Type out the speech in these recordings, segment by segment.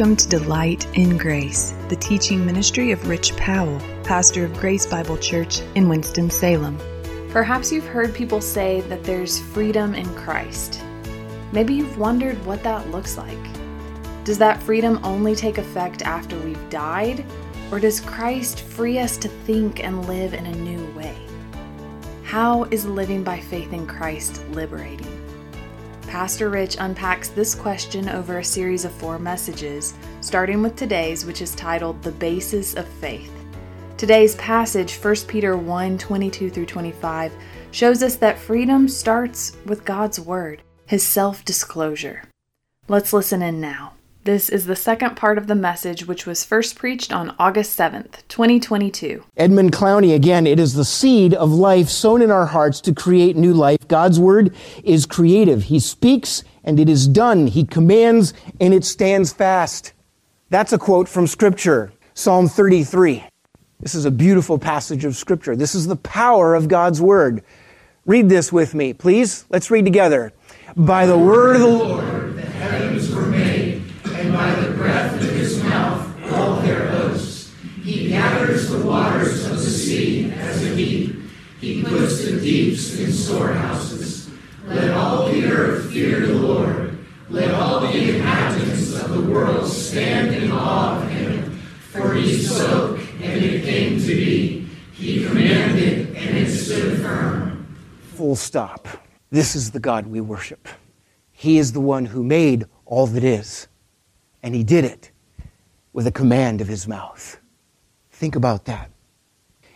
Welcome to Delight in Grace, the teaching ministry of Rich Powell, pastor of Grace Bible Church in Winston-Salem. Perhaps you've heard people say that there's freedom in Christ. Maybe you've wondered what that looks like. Does that freedom only take effect after we've died, or does Christ free us to think and live in a new way? How is living by faith in Christ liberating? Pastor Rich unpacks this question over a series of 4 messages, starting with today's, which is titled The Basis of Faith. Today's passage, 1 Peter 1, 22-25, shows us that freedom starts with God's Word, His self-disclosure. Let's listen in now. This is the second part of the message, which was first preached on August 7th, 2022. Edmund Clowney, again, it is the seed of life sown in our hearts to create new life. God's Word is creative. He speaks and it is done. He commands and it stands fast. That's a quote from Scripture, Psalm 33. This is a beautiful passage of Scripture. This is the power of God's Word. Read this with me, please. Let's read together. By the word of the Lord, the heavens were made, and by the breath of his mouth, all their hosts. He gathers the waters of the sea as a heap. He puts the deeps in storehouses. Let all the earth fear the Lord. Let all the inhabitants of the world stand in awe of him. For he spoke, and it came to be. He commanded, and it stood firm. Full stop. This is the God we worship. He is the one who made all that is. And he did it with a command of his mouth. Think about that.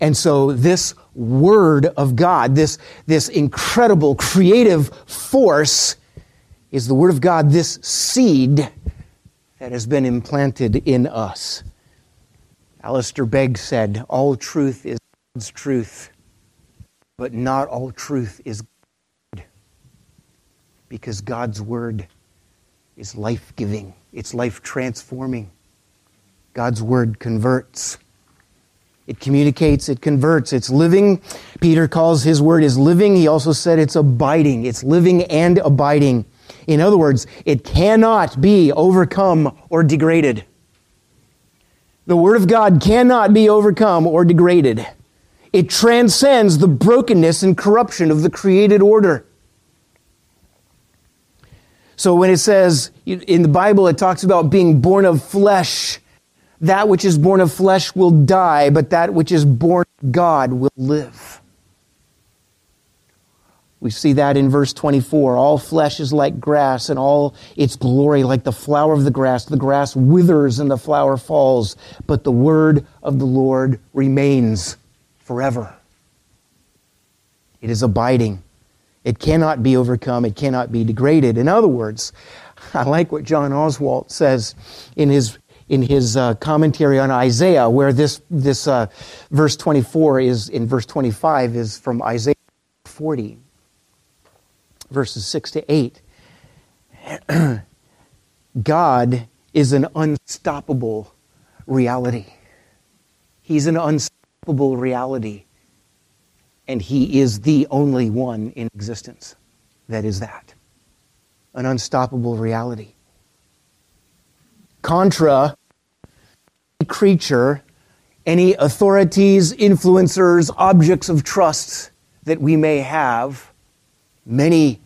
And so this Word of God, this incredible creative force is the Word of God, this seed that has been implanted in us. Alistair Begg said, all truth is God's truth, but not all truth is God's. Because God's Word is life-giving. It's life-transforming. God's Word converts. It communicates, it converts. It's living. Peter calls his Word is living. He also said it's abiding. It's living and abiding. In other words, it cannot be overcome or degraded. The Word of God cannot be overcome or degraded. It transcends the brokenness and corruption of the created order. So when it says, in the Bible, it talks about being born of flesh. That which is born of flesh will die, but that which is born of God will live. We see that in verse 24. All flesh is like grass, and all its glory like the flower of the grass. The grass withers and the flower falls, but the word of the Lord remains forever. It is abiding. It cannot be overcome. It cannot be degraded. In other words, I like what John Oswalt says in his commentary on Isaiah, where this verse 24 is in verse 25 is from Isaiah 40, verses 6-8. God is an unstoppable reality. He's an unstoppable reality. And he is the only one in existence that is that. An unstoppable reality. Contra any creature, any authorities, influencers, objects of trust that we may have, many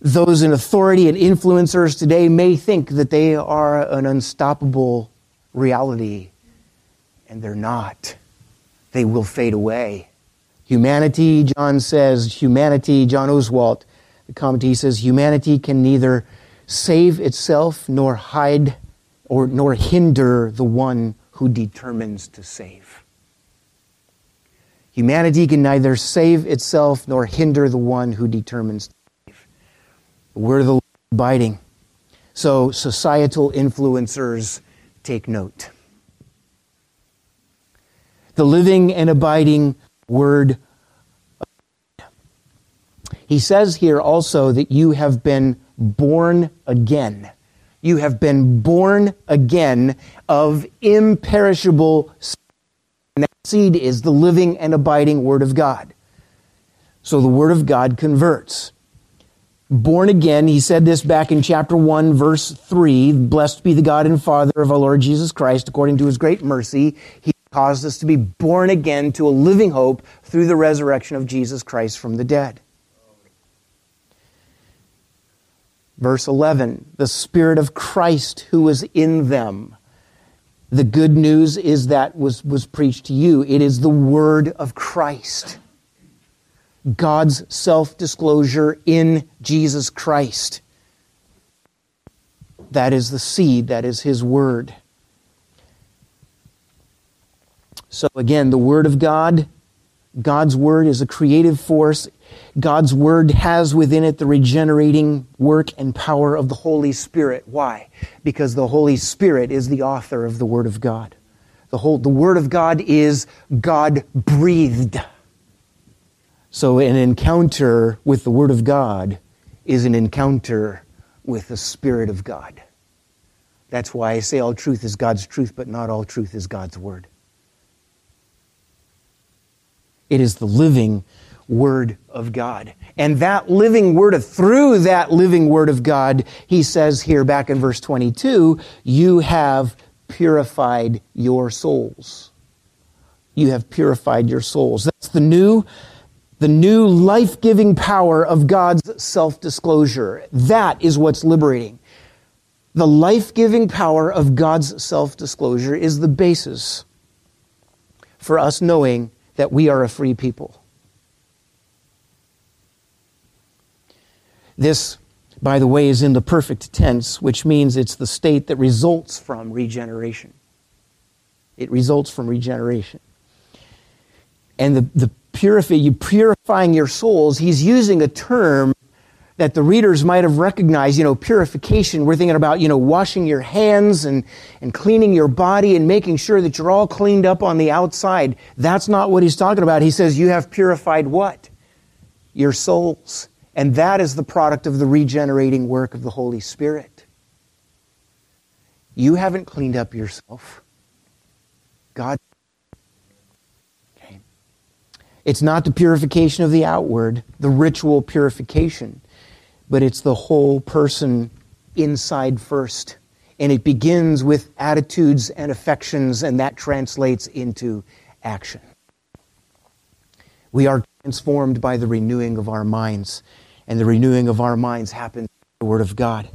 those in authority and influencers today may think that they are an unstoppable reality. And they're not. They will fade away. Humanity, John says, John Oswalt, the commentary says, humanity can neither save itself nor hide or nor hinder the one who determines to save. Humanity can neither save itself nor hinder the one who determines to save. The word of the Lord abiding. So societal influencers, take note. The living and abiding Word of God. He says here also that you have been born again. You have been born again of imperishable seed. And that seed is the living and abiding Word of God. So the Word of God converts. born again. He said this back in chapter 1, verse 3. Blessed be the God and Father of our Lord Jesus Christ. According to his great mercy, he caused us to be born again to a living hope through the resurrection of Jesus Christ from the dead. Verse 11, the Spirit of Christ who was in them. The good news is that was preached to you. It is the word of Christ. God's self-disclosure in Jesus Christ. That is the seed, that is his word. So again, the word of God, God's word is a creative force. God's word has within it the regenerating work and power of the Holy Spirit. Why? Because the Holy Spirit is the author of the word of God. The word of God is God-breathed. So an encounter with the word of God is an encounter with the Spirit of God. That's why I say all truth is God's truth, but not all truth is God's word. It is the living Word of God. And that living Word of, through that living Word of God, he says here back in verse 22, you have purified your souls. You have purified your souls. That's the new life-giving power of God's self-disclosure. That is what's liberating. The life-giving power of God's self-disclosure is the basis for us knowing that we are a free people. This, by the way, is in the perfect tense, which means it's the state that results from regeneration. It results from regeneration. And purifying your souls, he's using a term that the readers might have recognized, purification. We're thinking about, washing your hands and cleaning your body and making sure that you're all cleaned up on the outside. That's not what he's talking about. He says, you have purified what? Your souls. And that is the product of the regenerating work of the Holy Spirit. You haven't cleaned up yourself. God. Okay. It's not the purification of the outward, the ritual purification, but it's the whole person inside first. And it begins with attitudes and affections, and that translates into action. We are transformed by the renewing of our minds. And the renewing of our minds happens through the Word of God.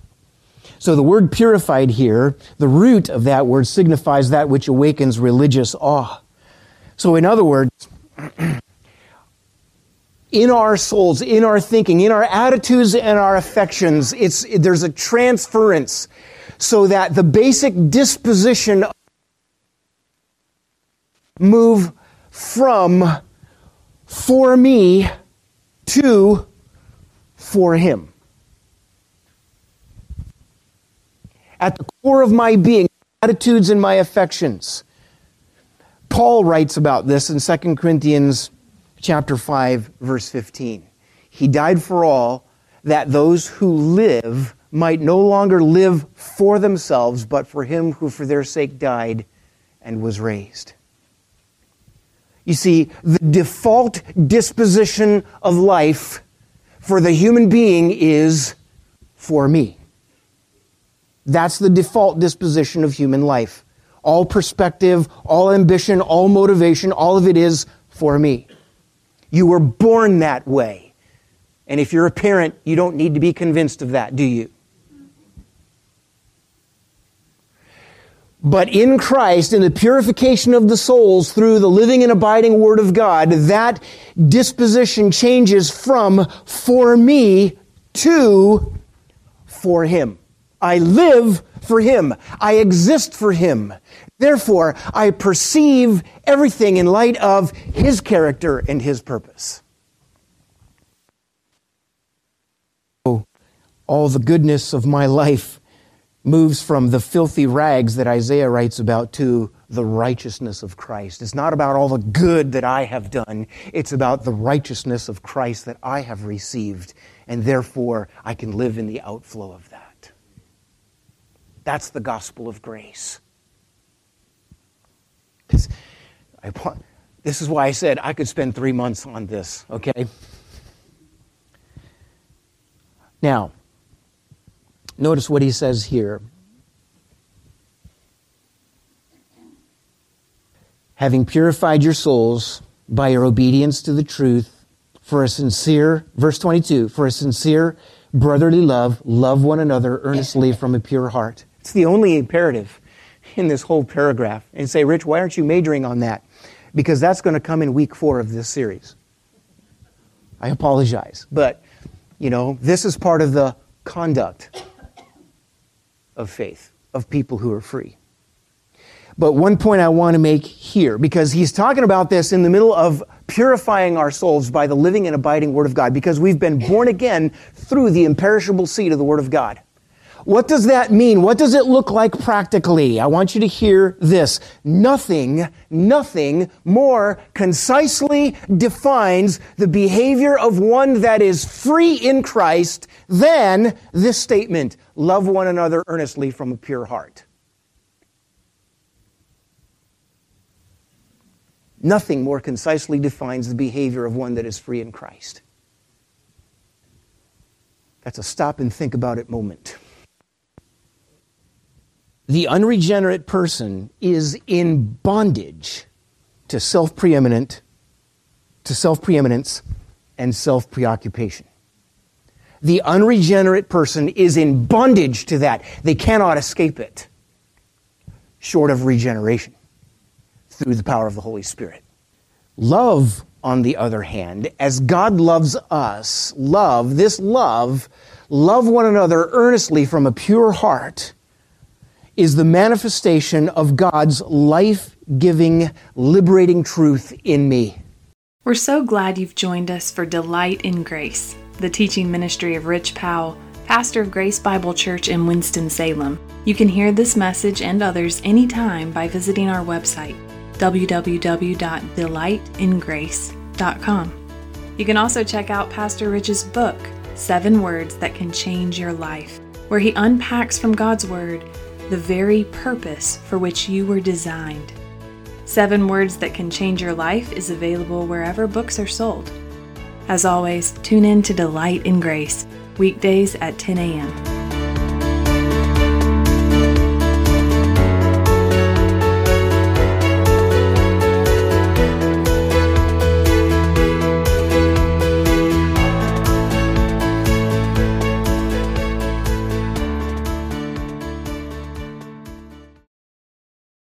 So the word purified here, the root of that word signifies that which awakens religious awe. So in other words, in our souls, in our thinking, in our attitudes and our affections, there's a transference so that the basic disposition move from for me to for him. At the core of my being, attitudes and my affections. Paul writes about this in 2 Corinthians chapter 5, verse 15. He died for all, that those who live might no longer live for themselves, but for him who for their sake died and was raised. You see, the default disposition of life for the human being is for me. That's the default disposition of human life. All perspective, all ambition, all motivation, all of it is for me. You were born that way. And if you're a parent, you don't need to be convinced of that, do you? But in Christ, in the purification of the souls through the living and abiding Word of God, that disposition changes from for me to for him. I live for him. I exist for him. Therefore, I perceive everything in light of his character and his purpose. All the goodness of my life moves from the filthy rags that Isaiah writes about to the righteousness of Christ. It's not about all the good that I have done. It's about the righteousness of Christ that I have received. And therefore, I can live in the outflow of that. That's the gospel of grace. This is why I said I could spend 3 months on this, okay? Now, notice what he says here. Having purified your souls by your obedience to the truth for a sincere, verse 22, for a sincere brotherly love, love one another earnestly from a pure heart. It's the only imperative in this whole paragraph. And say, Rich, why aren't you majoring on that? Because that's going to come in week 4 of this series. I apologize. But, you know, this is part of the conduct of faith, of people who are free. But one point I want to make here, because he's talking about this in the middle of purifying our souls by the living and abiding Word of God, because we've been born again through the imperishable seed of the Word of God. What does that mean? What does it look like practically? I want you to hear this. Nothing more concisely defines the behavior of one that is free in Christ than this statement, love one another earnestly from a pure heart. Nothing more concisely defines the behavior of one that is free in Christ. That's a stop and think about it moment. The unregenerate person is in bondage to self-preeminence and self-preoccupation. The unregenerate person is in bondage to that. They cannot escape it, short of regeneration through the power of the Holy Spirit. Love, on the other hand, as God loves us, love one another earnestly from a pure heart, is the manifestation of God's life-giving, liberating truth in me. We're so glad you've joined us for Delight in Grace, the teaching ministry of Rich Powell, pastor of Grace Bible Church in Winston-Salem. You can hear this message and others anytime by visiting our website, www.delightingrace.com. You can also check out Pastor Rich's book, 7 Words That Can Change Your Life, where he unpacks from God's Word the very purpose for which you were designed. 7 Words That Can Change Your Life is available wherever books are sold. As always, tune in to Delight in Grace, weekdays at 10 a.m.